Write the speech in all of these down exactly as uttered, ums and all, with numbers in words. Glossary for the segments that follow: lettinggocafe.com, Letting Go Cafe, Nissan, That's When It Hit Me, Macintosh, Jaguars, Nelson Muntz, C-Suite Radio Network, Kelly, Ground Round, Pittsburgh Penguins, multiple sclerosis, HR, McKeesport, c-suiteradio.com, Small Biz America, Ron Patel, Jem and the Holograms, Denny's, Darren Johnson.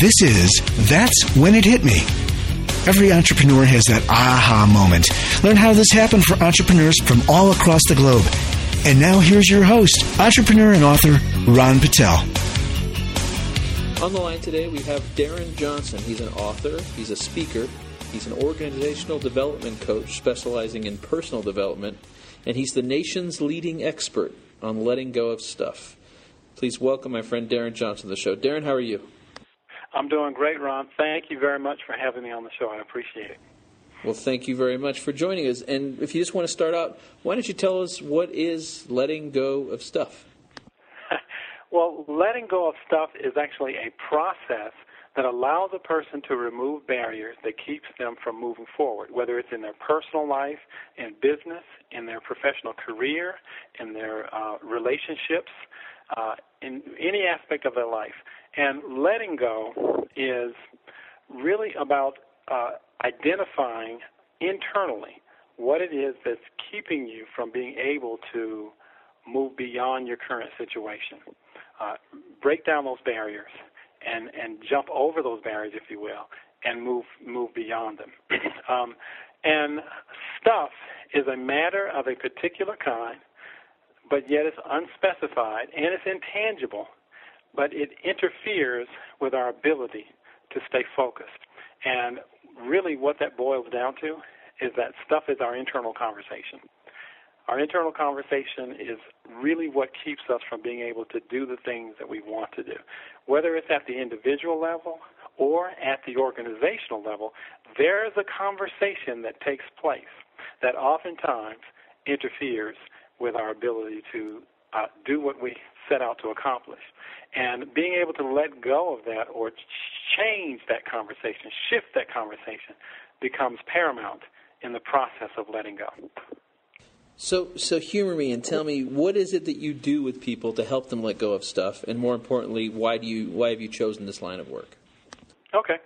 This is That's When It Hit Me. Every entrepreneur has that aha moment. Learn how this happened for entrepreneurs from all across the globe. And now here's your host, entrepreneur and author, Ron Patel. On the line today, we have Darren Johnson. He's an author, he's a speaker, he's an organizational development coach specializing in personal development, and he's the nation's leading expert on letting go of stuff. Please welcome my friend Darren Johnson to the show. Darren, how are you? I'm doing great, Ron. Thank you very much for having me on the show. I appreciate it. Well, thank you very much for joining us. And if you just want to start out, why don't you tell us what is letting go of stuff? Well, letting go of stuff is actually a process that allows a person to remove barriers that keeps them from moving forward, whether it's in their personal life, in business, in their professional career, in their uh, relationships, uh, in any aspect of their life. And letting go is really about uh, identifying internally what it is that's keeping you from being able to move beyond your current situation. Uh, break down those barriers and, and jump over those barriers, if you will, and move move beyond them. um, and stuff is a matter of a particular kind, but yet it's unspecified and it's intangible, but it interferes with our ability to stay focused. And really what that boils down to is that stuff is our internal conversation. Our internal conversation is really what keeps us from being able to do the things that we want to do. Whether it's at the individual level or at the organizational level, there is a conversation that takes place that oftentimes interferes with our ability to Uh, do what we set out to accomplish. And being able to let go of that or change that conversation, shift that conversation, becomes paramount in the process of letting go. So so humor me and tell me, what is it that you do with people to help them let go of stuff? And more importantly, why do you why have you chosen this line of work? Okay.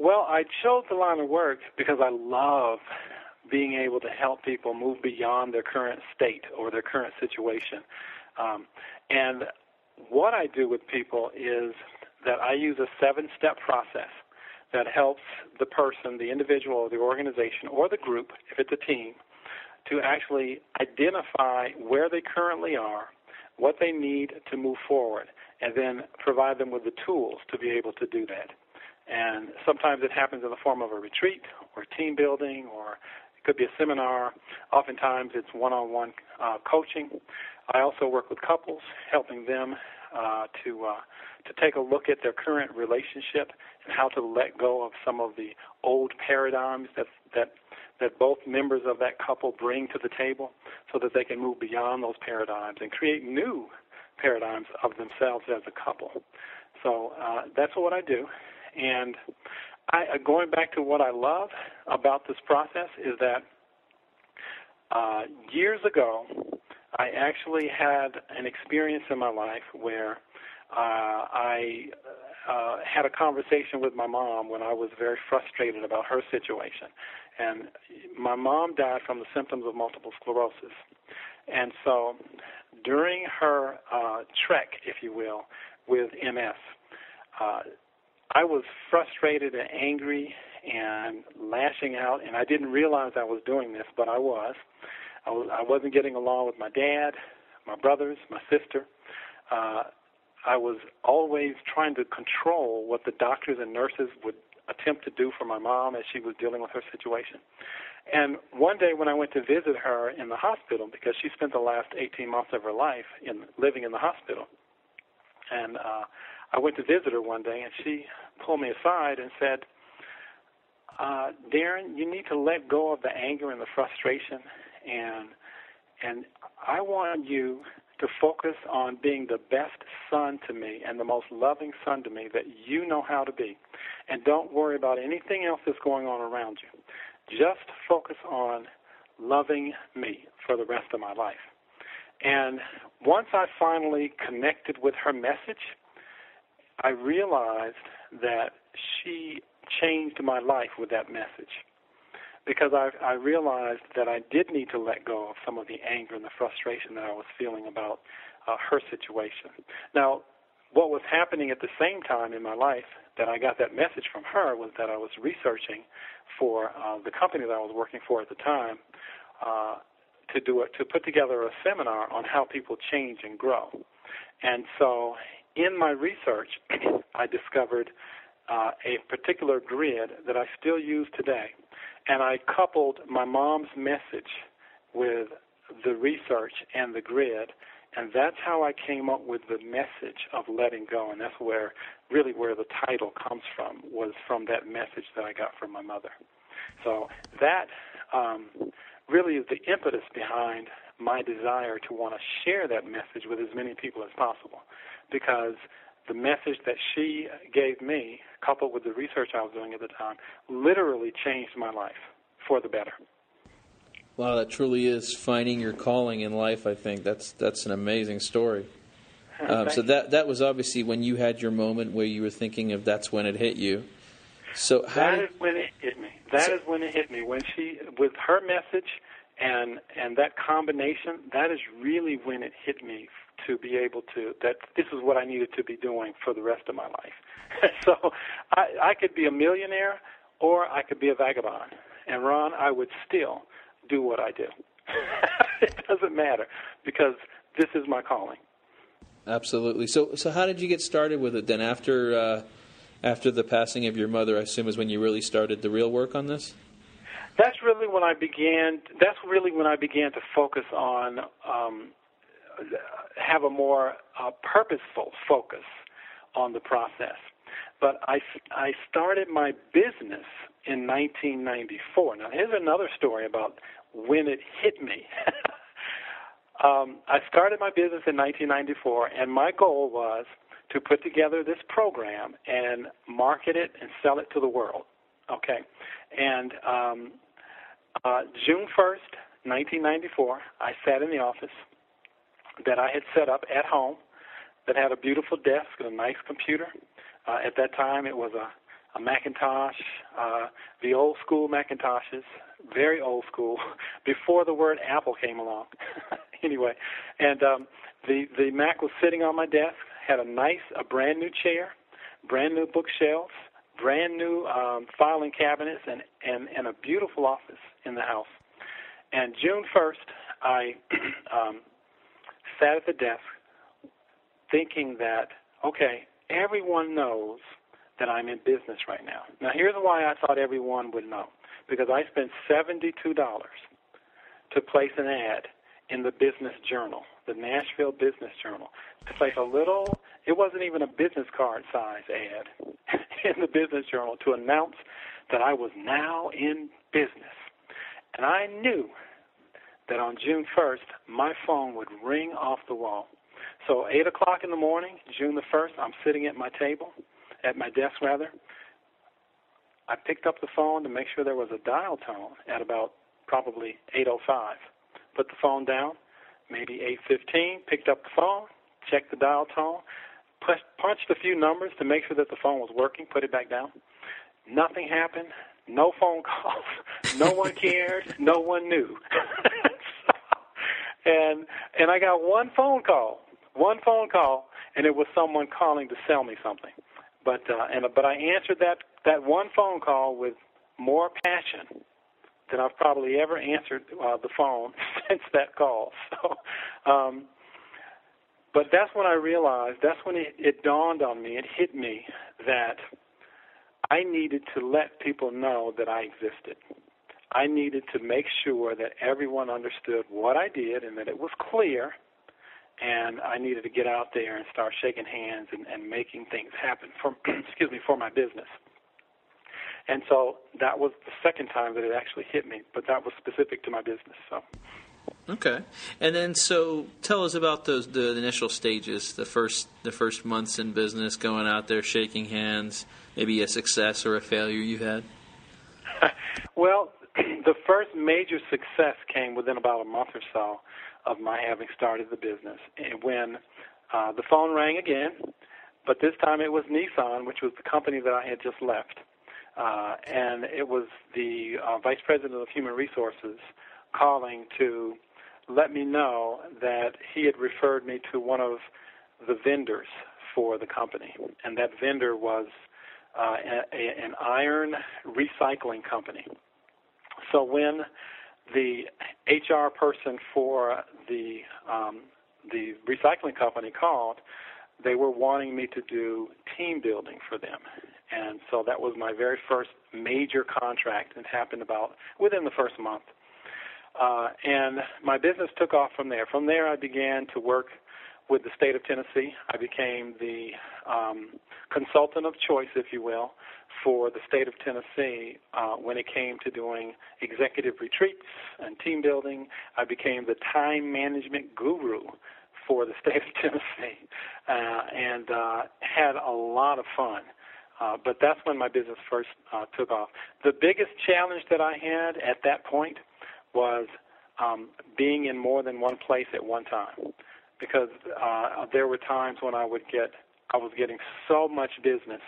Well, I chose the line of work because I love being able to help people move beyond their current state or their current situation. Um, and what I do with people is that I use a seven-step process that helps the person, the individual, or the organization, or the group, if it's a team, to actually identify where they currently are, what they need to move forward, and then provide them with the tools to be able to do that. And sometimes it happens in the form of a retreat or team building, or it could be a seminar. Oftentimes it's one-on-one uh, coaching. I also work with couples, helping them uh, to uh, to take a look at their current relationship and how to let go of some of the old paradigms that that that both members of that couple bring to the table, so that they can move beyond those paradigms and create new paradigms of themselves as a couple. So uh, that's what I do. And I, going back to what I love about this process is that uh, years ago, I actually had an experience in my life where uh, I uh, had a conversation with my mom when I was very frustrated about her situation. And my mom died from the symptoms of multiple sclerosis. And so during her uh, trek, if you will, with M S, uh, I was frustrated and angry and lashing out, and I didn't realize I was doing this, but I was. I, was, I wasn't getting along with my dad, my brothers, my sister. Uh, I was always trying to control what the doctors and nurses would attempt to do for my mom as she was dealing with her situation. And one day when I went to visit her in the hospital, because she spent the last eighteen months of her life in living in the hospital, and uh, I went to visit her one day, and she pulled me aside and said, uh, Darren, you need to let go of the anger and the frustration, and and I want you to focus on being the best son to me and the most loving son to me that you know how to be. And don't worry about anything else that's going on around you. Just focus on loving me for the rest of my life. And once I finally connected with her message, I realized that she changed my life with that message, because I, I realized that I did need to let go of some of the anger and the frustration that I was feeling about uh, her situation. Now, what was happening at the same time in my life that I got that message from her was that I was researching for uh, the company that I was working for at the time uh, to do it, to put together a seminar on how people change and grow. And so in my research, I discovered uh, a particular grid that I still use today, and I coupled my mom's message with the research and the grid, and that's how I came up with the message of letting go, and that's where really where the title comes from, was from that message that I got from my mother. So that um, really is the impetus behind my desire to want to share that message with as many people as possible, because the message that she gave me, coupled with the research I was doing at the time, literally changed my life for the better. Wow, that truly is finding your calling in life, I think. That's that's an amazing story. Um, so that that was obviously when you had your moment where you were thinking of that's when it hit you. So how That is when it hit me. That so, is when it hit me. When she, with her message and and that combination, that is really when it hit me, to be able to, that this is what I needed to be doing for the rest of my life. So I, I could be a millionaire or I could be a vagabond. And, Ron, I would still do what I do. It doesn't matter, because this is my calling. Absolutely. So so how did you get started with it then? After, uh, after the passing of your mother, I assume, is when you really started the real work on this? That's really when I began, that's really when I began to focus on um, have a more uh, purposeful focus on the process. But I, I started my business in nineteen ninety-four. Now, here's another story about when it hit me. um, I started my business in nineteen ninety-four, and my goal was to put together this program and market it and sell it to the world, okay? And um, uh, June first, nineteen ninety-four, I sat in the office that I had set up at home, that had a beautiful desk and a nice computer. Uh, at that time, it was a, a Macintosh, uh, the old school Macintoshes, very old school, before the word Apple came along. Anyway, and um, the, the Mac was sitting on my desk, had a nice, a brand new chair, brand new bookshelves, brand new um, filing cabinets, and, and, and a beautiful office in the house. And June first, I um, sat at the desk thinking that, okay, everyone knows that I'm in business right now. Now, here's why I thought everyone would know, because I spent seventy-two dollars to place an ad in the business journal, the Nashville Business Journal, to place a little, it wasn't even a business card size ad in the business journal to announce that I was now in business. And I knew that on June first, my phone would ring off the wall. So eight o'clock in the morning, June the first, I'm sitting at my table, at my desk rather. I picked up the phone to make sure there was a dial tone at about probably eight oh five. Put the phone down, maybe eight fifteen, picked up the phone, checked the dial tone, pushed, punched a few numbers to make sure that the phone was working, put it back down. Nothing happened, no phone calls, no one cared, no one knew. And and I got one phone call, one phone call, and it was someone calling to sell me something. But uh, and but I answered that, that one phone call with more passion than I've probably ever answered uh, the phone since that call. So, um, but that's when I realized, that's when it, it dawned on me, it hit me that I needed to let people know that I existed. I needed to make sure that everyone understood what I did and that it was clear, and I needed to get out there and start shaking hands and, and making things happen for, excuse me, for my business. And so that was the second time that it actually hit me, but that was specific to my business. So. Okay. And then so tell us about those the initial stages, the first the first months in business, going out there, shaking hands, maybe a success or a failure you had. Well, the first major success came within about a month or so of my having started the business, and when uh, the phone rang again, but this time it was Nissan, which was the company that I had just left. Uh, and it was the uh, Vice President of Human Resources calling to let me know that he had referred me to one of the vendors for the company, and that vendor was uh, a, a, an iron recycling company. So when the H R person for the um, the recycling company called, they were wanting me to do team building for them. And so that was my very first major contract, and happened about within the first month. Uh, and my business took off from there. From there, I began to work with the state of Tennessee. I became the um, consultant of choice, if you will, for the state of Tennessee uh, when it came to doing executive retreats and team building. I became the time management guru for the state of Tennessee uh, and uh, had a lot of fun. Uh, but that's when my business first uh, took off. The biggest challenge that I had at that point was um, being in more than one place at one time, because uh, there were times when I would get, I was getting so much business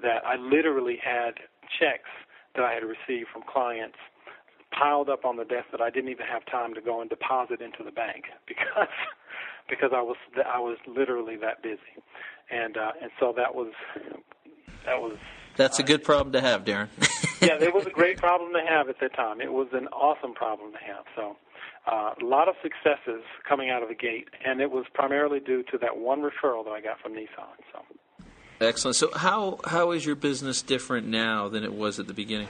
that I literally had checks that I had received from clients piled up on the desk that I didn't even have time to go and deposit into the bank because because I was I was literally that busy, and uh, and so that was. That was, That's a good uh, problem to have, Darren. Yeah, it was a great problem to have at that time. It was an awesome problem to have. So uh, a lot of successes coming out of the gate, and it was primarily due to that one referral that I got from Nissan. So. Excellent. So how how is your business different now than it was at the beginning?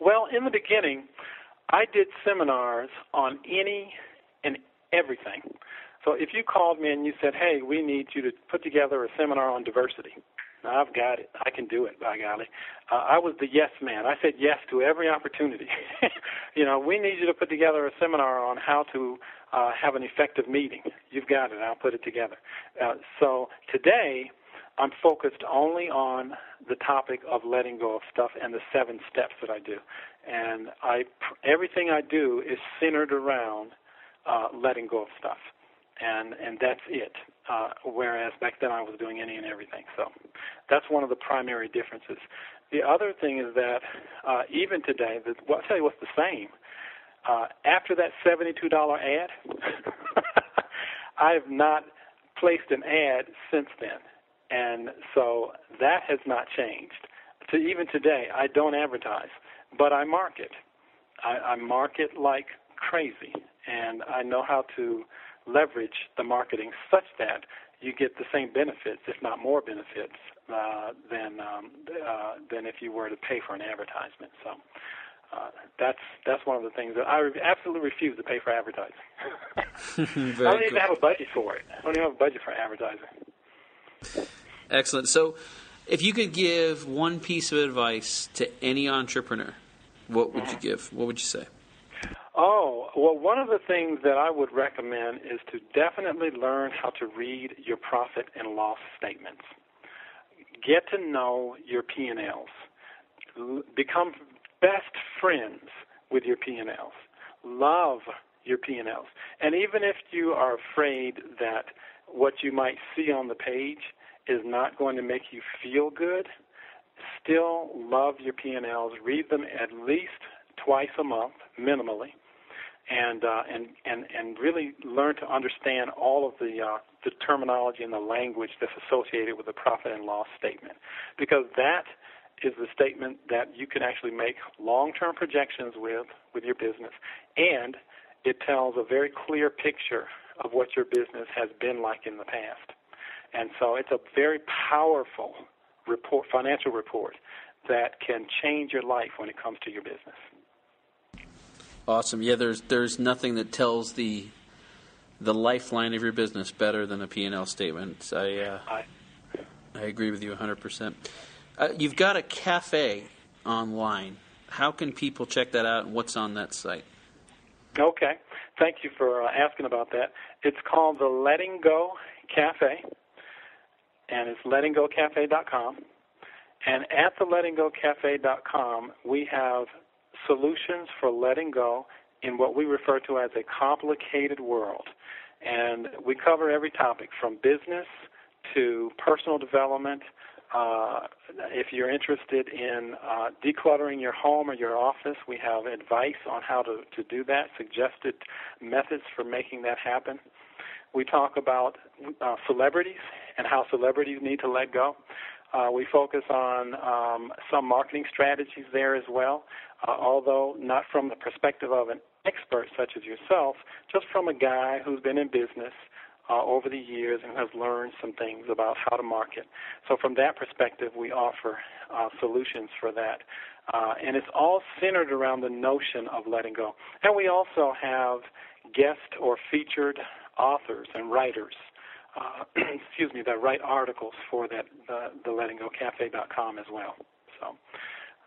Well, in the beginning, I did seminars on any and everything. So if you called me and you said, hey, we need you to put together a seminar on diversity, I've got it. I can do it, by golly. Uh, I was the yes man. I said yes to every opportunity. You know, we need you to put together a seminar on how to uh, have an effective meeting. You've got it. I'll put it together. Uh, so today I'm focused only on the topic of letting go of stuff and the seven steps that I do. And I everything I do is centered around uh, letting go of stuff. And and that's it, uh, whereas back then I was doing any and everything. So that's one of the primary differences. The other thing is that uh, even today, the, well, I'll tell you what's the same. Uh, after that seventy-two dollar ad, I have not placed an ad since then. And so that has not changed. So even today, I don't advertise, but I market. I, I market like crazy, and I know how to leverage the marketing such that you get the same benefits, if not more benefits, uh, than um, uh, than if you were to pay for an advertisement. So uh, that's that's one of the things that I re- absolutely refuse to pay for advertising. I don't even have a budget for it. I don't even have a budget for advertising. Excellent. So if you could give one piece of advice to any entrepreneur, what would mm-hmm. you give? What would you say? Oh, well, one of the things that I would recommend is to definitely learn how to read your profit and loss statements. Get to know your P and Ls. Become best friends with your P and Ls. Love your P and Ls. And even if you are afraid that what you might see on the page is not going to make you feel good, still love your P and Ls. Read them at least twice a month, minimally. And, uh, and and and really learn to understand all of the uh, the terminology and the language that's associated with the profit and loss statement, because that is the statement that you can actually make long-term projections with, with your business, and it tells a very clear picture of what your business has been like in the past. And so it's a very powerful report, financial report that can change your life when it comes to your business. Awesome. Yeah, there's there's nothing that tells the the lifeline of your business better than a P and L statement. I uh, I, I agree with you one hundred percent. Uh, you've got a cafe online. How can people check that out, and what's on that site? Okay. Thank you for uh, asking about that. It's called the Letting Go Cafe, and it's letting go cafe dot com. And at the letting go cafe dot com, we have solutions for letting go in what we refer to as a complicated world. And we cover every topic from business to personal development. Uh, if you're interested in uh, decluttering your home or your office, we have advice on how to, to do that, suggested methods for making that happen. We talk about uh, celebrities and how celebrities need to let go. Uh, we focus on um, some marketing strategies there as well, uh, although not from the perspective of an expert such as yourself, just from a guy who's been in business uh, over the years and has learned some things about how to market. So from that perspective, we offer uh, solutions for that. Uh, and it's all centered around the notion of letting go. And we also have guest or featured authors and writers Uh, excuse me, that write articles for that uh, the letting go cafe dot com as well. So,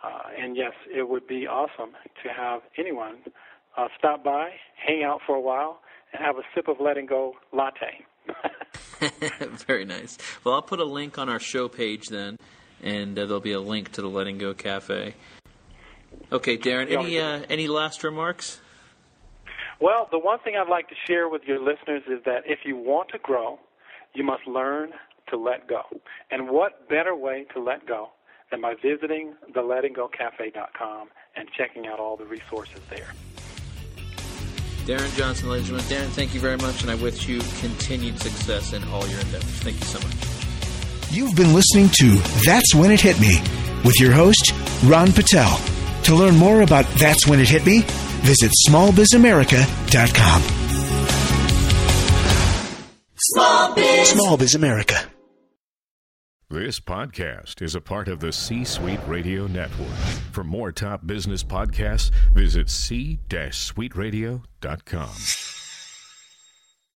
uh, and yes, it would be awesome to have anyone uh, stop by, hang out for a while, and have a sip of Letting Go latte. Very nice. Well, I'll put a link on our show page then, and uh, there'll be a link to the Letting Go Cafe. Okay, Darren, any uh, any last remarks? Well, the one thing I'd like to share with your listeners is that if you want to grow, you must learn to let go. And what better way to let go than by visiting the letting go cafe dot com and checking out all the resources there. Darren Johnson, ladies and gentlemen. Darren, thank you very much, and I wish you continued success in all your endeavors. Thank you so much. You've been listening to That's When It Hit Me with your host, Ron Patel. To learn more about That's When It Hit Me, visit small biz america dot com. Small Biz. Small Biz America. This podcast is a part of the C-Suite Radio Network. For more top business podcasts, visit c suite radio dot com.